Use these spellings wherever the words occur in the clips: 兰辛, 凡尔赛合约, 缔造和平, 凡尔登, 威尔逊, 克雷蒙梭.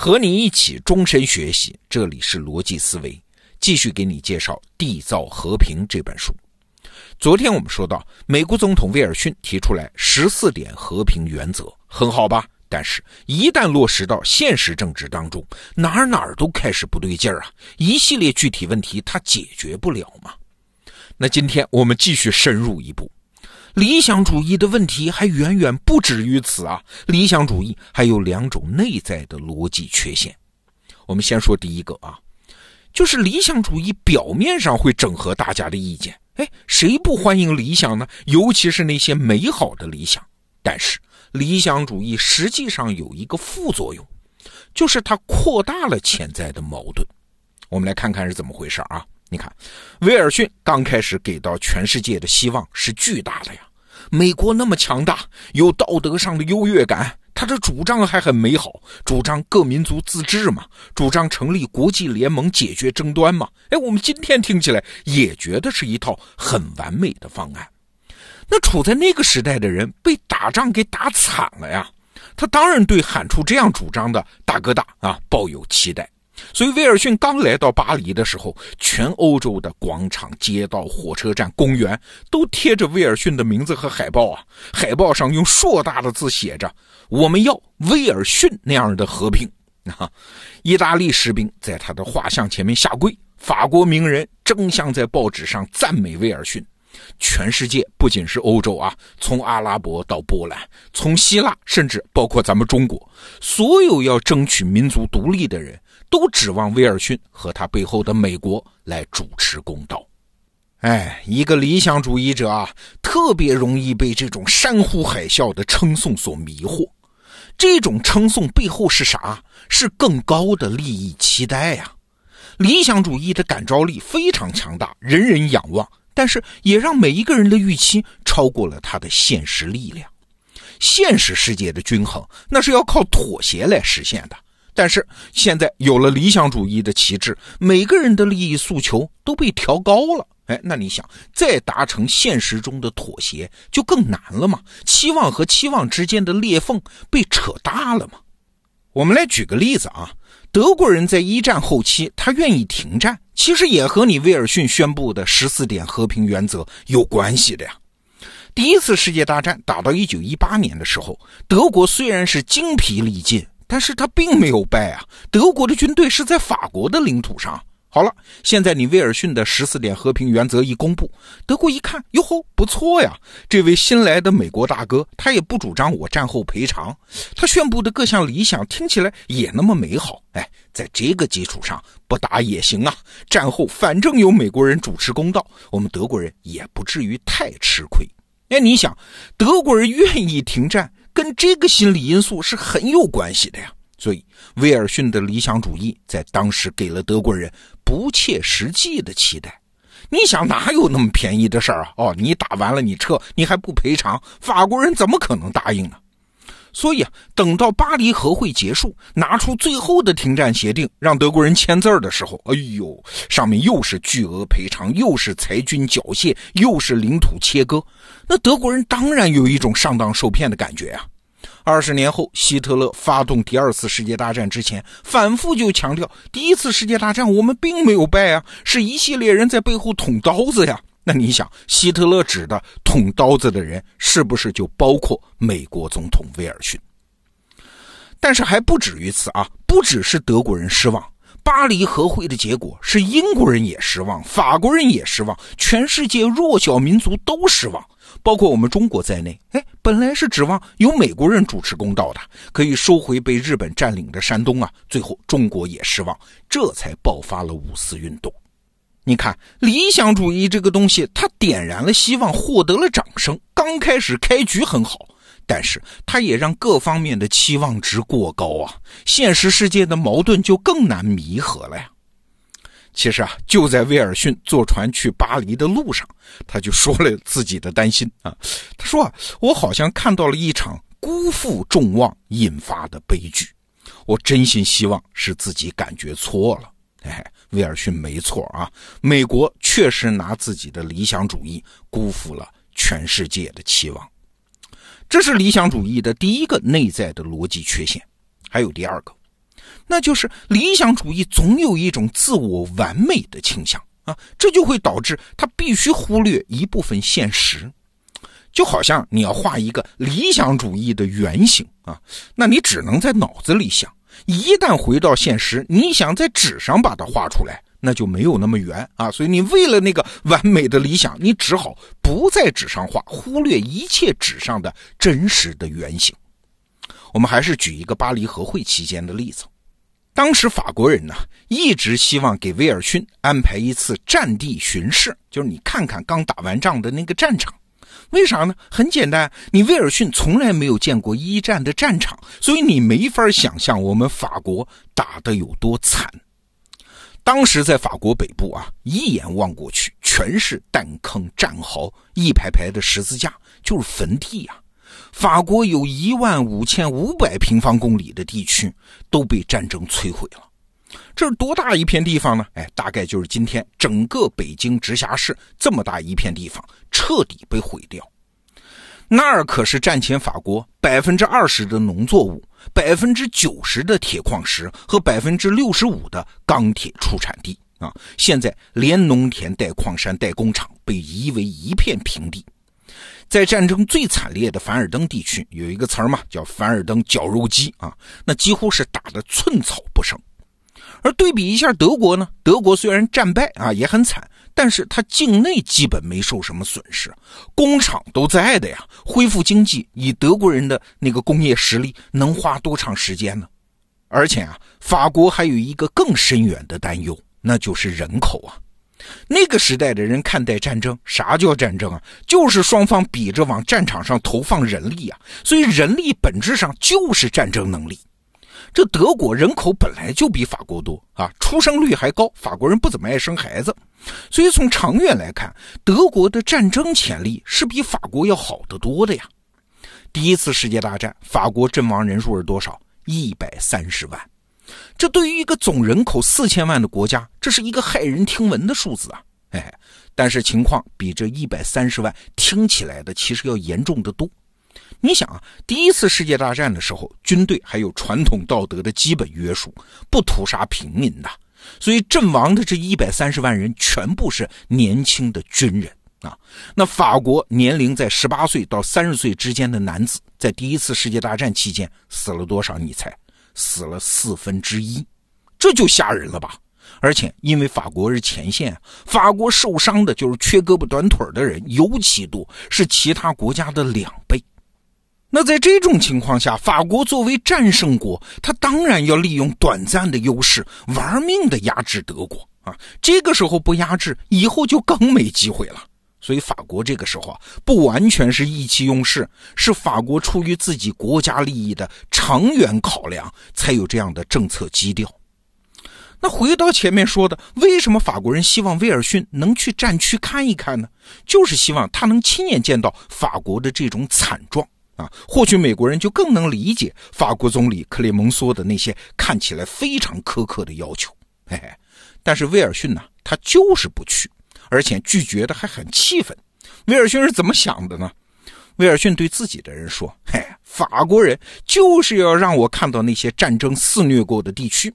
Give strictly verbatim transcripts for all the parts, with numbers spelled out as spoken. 和你一起终身学习，这里是逻辑思维，继续给你介绍《缔造和平》这本书。昨天我们说到，美国总统威尔逊提出来十四点和平原则，很好吧？但是一旦落实到现实政治当中，哪儿哪儿都开始不对劲儿啊！一系列具体问题它解决不了嘛。那今天我们继续深入一步，理想主义的问题还远远不止于此啊！理想主义还有两种内在的逻辑缺陷。我们先说第一个啊，就是理想主义表面上会整合大家的意见，哎，谁不欢迎理想呢？尤其是那些美好的理想。但是理想主义实际上有一个副作用，就是它扩大了潜在的矛盾。我们来看看是怎么回事啊。你看，威尔逊刚开始给到全世界的希望是巨大的呀，美国那么强大，有道德上的优越感，他的主张还很美好，主张各民族自治嘛，主张成立国际联盟解决争端嘛，哎，我们今天听起来也觉得是一套很完美的方案。那处在那个时代的人被打仗给打惨了呀，他当然对喊出这样主张的大哥大啊抱有期待。所以威尔逊刚来到巴黎的时候，全欧洲的广场、街道、火车站、公园都贴着威尔逊的名字和海报啊，海报上用硕大的字写着我们要威尔逊那样的和平啊。意大利士兵在他的画像前面下跪，法国名人争相在报纸上赞美威尔逊。全世界不仅是欧洲啊，从阿拉伯到波兰，从希腊，甚至包括咱们中国，所有要争取民族独立的人都指望威尔逊和他背后的美国来主持公道。哎，一个理想主义者啊，特别容易被这种山呼海啸的称颂所迷惑。这种称颂背后是啥？是更高的利益期待呀。理想主义的感召力非常强大，人人仰望，但是也让每一个人的预期超过了他的现实力量。现实世界的均衡，那是要靠妥协来实现的。但是现在有了理想主义的旗帜，每个人的利益诉求都被调高了。哎，那你想，再达成现实中的妥协就更难了嘛？期望和期望之间的裂缝被扯大了嘛？我们来举个例子啊，德国人在一战后期，他愿意停战，其实也和你威尔逊宣布的十四点和平原则有关系的呀。第一次世界大战打到一九一八年的时候，德国虽然是精疲力尽，但是他并没有败啊，德国的军队是在法国的领土上。好了，现在你威尔逊的十四点和平原则一公布，德国一看，哟吼，不错呀，这位新来的美国大哥他也不主张我战后赔偿，他宣布的各项理想听起来也那么美好，哎，在这个基础上不打也行啊，战后反正有美国人主持公道，我们德国人也不至于太吃亏。哎，你想，德国人愿意停战跟这个心理因素是很有关系的呀。所以威尔逊的理想主义在当时给了德国人不切实际的期待。你想，哪有那么便宜的事儿啊？哦，你打完了你撤，你还不赔偿，法国人怎么可能答应呢？所以啊，等到巴黎和会结束，拿出最后的停战协定让德国人签字的时候，哎呦，上面又是巨额赔偿，又是裁军缴械，又是领土切割，那德国人当然有一种上当受骗的感觉啊。二十年后，希特勒发动第二次世界大战之前，反复就强调，第一次世界大战我们并没有败啊，是一系列人在背后捅刀子呀。那你想，希特勒指的捅刀子的人是不是就包括美国总统威尔逊？但是还不止于此啊，不只是德国人失望，巴黎和会的结果是英国人也失望，法国人也失望，全世界弱小民族都失望，包括我们中国在内。哎，本来是指望由美国人主持公道的，可以收回被日本占领的山东啊，最后中国也失望，这才爆发了五四运动。你看，理想主义这个东西，它点燃了希望，获得了掌声，刚开始开局很好，但是它也让各方面的期望值过高啊，现实世界的矛盾就更难弥合了呀。其实啊，就在威尔逊坐船去巴黎的路上，他就说了自己的担心啊。他说啊，我好像看到了一场辜负众望引发的悲剧，我真心希望是自己感觉错了。哎，威尔逊没错啊，美国确实拿自己的理想主义辜负了全世界的期望。这是理想主义的第一个内在的逻辑缺陷。还有第二个，那就是理想主义总有一种自我完美的倾向啊，这就会导致他必须忽略一部分现实。就好像你要画一个理想主义的原型啊，那你只能在脑子里想，一旦回到现实，你想在纸上把它画出来，那就没有那么圆啊。所以你为了那个完美的理想，你只好不在纸上画，忽略一切纸上的真实的原型。我们还是举一个巴黎和会期间的例子。当时法国人呢，一直希望给威尔逊安排一次战地巡视，就是你看看刚打完仗的那个战场。为啥呢？很简单，你威尔逊从来没有见过一战的战场，所以你没法想象我们法国打得有多惨。当时在法国北部啊，一眼望过去，全是弹坑、战壕，一排排的十字架，就是坟地啊。法国有一万五千五百平方公里的地区都被战争摧毁了，这是多大一片地方呢？哎，大概就是今天整个北京直辖市这么大一片地方，彻底被毁掉。那儿可是战前法国 百分之二十 的农作物、 百分之九十 的铁矿石和 百分之六十五 的钢铁出产地啊！现在连农田带矿山带工厂被夷为一片平地。在战争最惨烈的凡尔登地区，有一个词儿嘛，叫凡尔登绞肉机啊，那几乎是打得寸草不生。而对比一下德国呢，德国虽然战败啊，也很惨，但是它境内基本没受什么损失，工厂都在的呀，恢复经济以德国人的那个工业实力能花多长时间呢？而且啊，法国还有一个更深远的担忧，那就是人口啊。那个时代的人看待战争，啥叫战争啊？就是双方比着往战场上投放人力啊，所以人力本质上就是战争能力。这德国人口本来就比法国多啊，出生率还高，法国人不怎么爱生孩子，所以从长远来看，德国的战争潜力是比法国要好得多的呀。第一次世界大战，法国阵亡人数是多少？一百三十万。这对于一个总人口四千万的国家，这是一个骇人听闻的数字啊！哎，但是情况比这一百三十万听起来的其实要严重得多。你想啊，第一次世界大战的时候，军队还有传统道德的基本约束，不屠杀平民的，所以阵亡的这一百三十万人全部是年轻的军人啊。那法国年龄在十八岁到三十岁之间的男子，在第一次世界大战期间死了多少？你猜？死了四分之一，这就吓人了吧？而且因为法国是前线，法国受伤的就是缺胳膊短腿的人尤其多，是其他国家的两倍。那在这种情况下，法国作为战胜国，他当然要利用短暂的优势玩命的压制德国啊！这个时候不压制，以后就更没机会了。所以法国这个时候啊，不完全是意气用事，是法国出于自己国家利益的长远考量，才有这样的政策基调。那回到前面说的，为什么法国人希望威尔逊能去战区看一看呢？就是希望他能亲眼见到法国的这种惨状啊！或许美国人就更能理解法国总理克雷蒙梭的那些看起来非常苛刻的要求。嘿嘿，但是威尔逊呢，他就是不去。而且拒绝的还很气愤。威尔逊是怎么想的呢？威尔逊对自己的人说：“嘿，法国人就是要让我看到那些战争肆虐过的地区，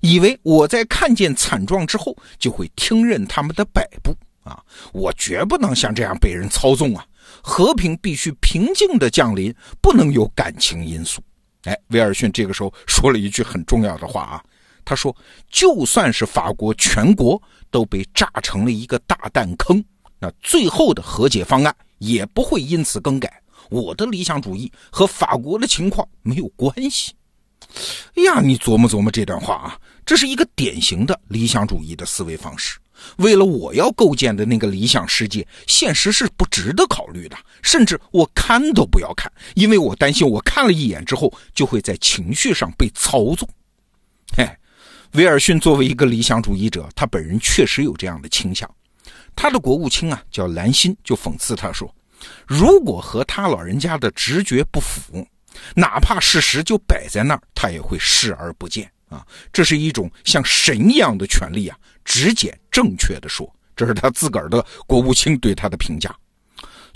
以为我在看见惨状之后就会听任他们的摆布啊！我绝不能像这样被人操纵啊！和平必须平静的降临，不能有感情因素。”哎，威尔逊这个时候说了一句很重要的话啊。他说，就算是法国全国都被炸成了一个大弹坑，那最后的和解方案也不会因此更改。我的理想主义和法国的情况没有关系。哎呀，你琢磨琢磨这段话啊，这是一个典型的理想主义的思维方式。为了我要构建的那个理想世界，现实是不值得考虑的，甚至我看都不要看，因为我担心我看了一眼之后就会在情绪上被操纵。嘿，威尔逊作为一个理想主义者，他本人确实有这样的倾向。他的国务卿啊，叫兰辛，就讽刺他说，如果和他老人家的直觉不符，哪怕事实就摆在那儿，他也会视而不见啊。这是一种像神一样的权利啊，直接正确的说，这是他自个儿的国务卿对他的评价。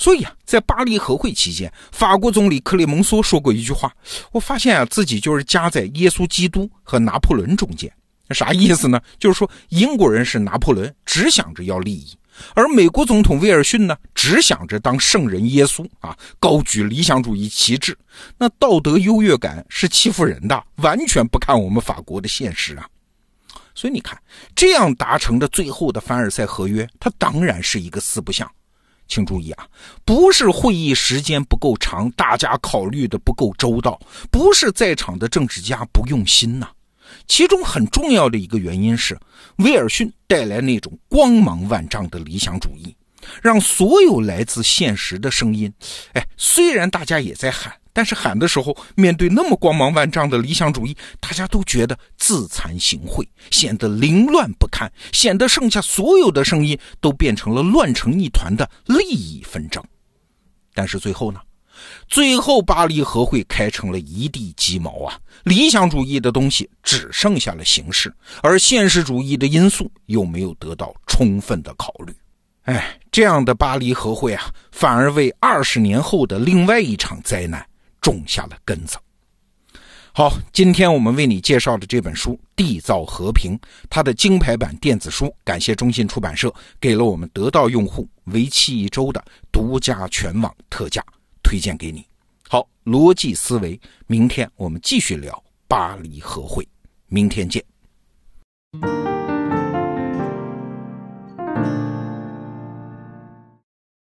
所以啊，在巴黎和会期间，法国总理克雷蒙梭说过一句话，我发现啊自己就是夹在耶稣基督和拿破仑中间。啥意思呢？就是说英国人是拿破仑，只想着要利益，而美国总统威尔逊呢，只想着当圣人耶稣啊，高举理想主义旗帜。那道德优越感是欺负人的，完全不看我们法国的现实啊。所以你看，这样达成的最后的凡尔赛合约，它当然是一个四不像。请注意啊，不是会议时间不够长，大家考虑的不够周到，不是在场的政治家不用心呐。其中很重要的一个原因是，威尔逊带来那种光芒万丈的理想主义，让所有来自现实的声音，哎，虽然大家也在喊，但是喊的时候，面对那么光芒万丈的理想主义，大家都觉得自惭形秽，显得凌乱不堪，显得剩下所有的声音都变成了乱成一团的利益纷争。但是最后呢？最后巴黎和会开成了一地鸡毛啊，理想主义的东西只剩下了形式，而现实主义的因素又没有得到充分的考虑。哎，这样的巴黎和会啊，反而为二十年后的另外一场灾难种下了根子。好，今天我们为你介绍的这本书《缔造和平》，它的金牌版电子书，感谢中信出版社给了我们得到用户为期一周的独家全网特价，推荐给你。好，逻辑思维，明天我们继续聊巴黎和会，明天见。